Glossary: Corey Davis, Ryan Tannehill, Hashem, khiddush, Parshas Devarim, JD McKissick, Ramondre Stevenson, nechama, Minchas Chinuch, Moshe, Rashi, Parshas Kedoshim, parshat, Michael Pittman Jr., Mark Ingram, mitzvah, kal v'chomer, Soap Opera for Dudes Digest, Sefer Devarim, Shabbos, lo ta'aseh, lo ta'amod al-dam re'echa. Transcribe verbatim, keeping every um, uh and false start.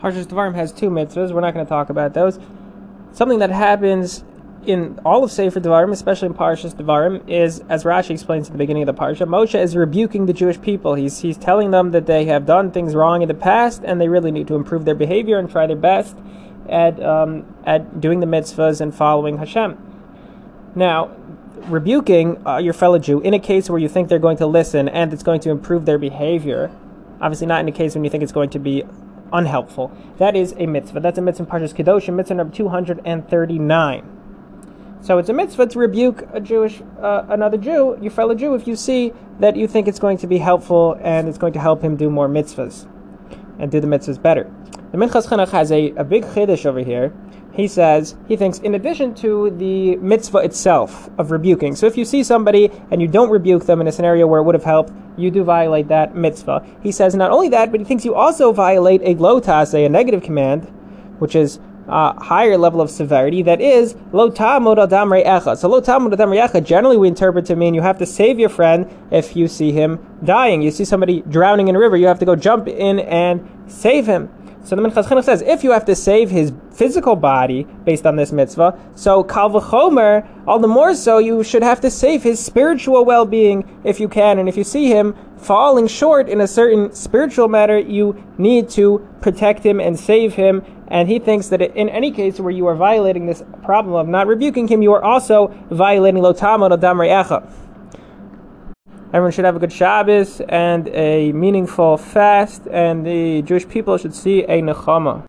Parshas Devarim has two mitzvahs. We're not going to talk about those. Something that happens in all of Sefer Devarim, especially in Parshas Devarim, is, as Rashi explains at the beginning of the Parsha, Moshe is rebuking the Jewish people. He's he's telling them that they have done things wrong in the past, and they really need to improve their behavior and try their best at um, at doing the mitzvahs and following Hashem. Now, rebuking uh, your fellow Jew in a case where you think they're going to listen and it's going to improve their behavior, obviously not in a case when you think it's going to be unhelpful, that is a mitzvah. That's a mitzvah in Parshas Kedoshim, mitzvah number two hundred thirty-nine. So it's a mitzvah to rebuke a Jewish, uh, another Jew, your fellow Jew, if you see that you think it's going to be helpful and it's going to help him do more mitzvahs and do the mitzvahs better. The Minchas Chinuch has a, a big khiddush over here. He says, he thinks, in addition to the mitzvah itself of rebuking, so if you see somebody and you don't rebuke them in a scenario where it would have helped, you do violate that mitzvah. He says not only that, but he thinks you also violate a lo ta'aseh, a negative command, which is a higher level of severity, that is, lo ta'amod al-dam re'echa. So lo ta'amod al-dam re'echa, generally we interpret to mean you have to save your friend if you see him dying. You see somebody drowning in a river, you have to go jump in and save him. So the Minchas Chinuch says, if you have to save his physical body based on this mitzvah, so kal v'chomer, all the more so you should have to save his spiritual well-being if you can. And if you see him falling short in a certain spiritual matter, you need to protect him and save him. And he thinks that in any case where you are violating this problem of not rebuking him, you are also violating lo ta'amod al-dam re'echa. Everyone should have a good Shabbos and a meaningful fast, and the Jewish people should see a nechama.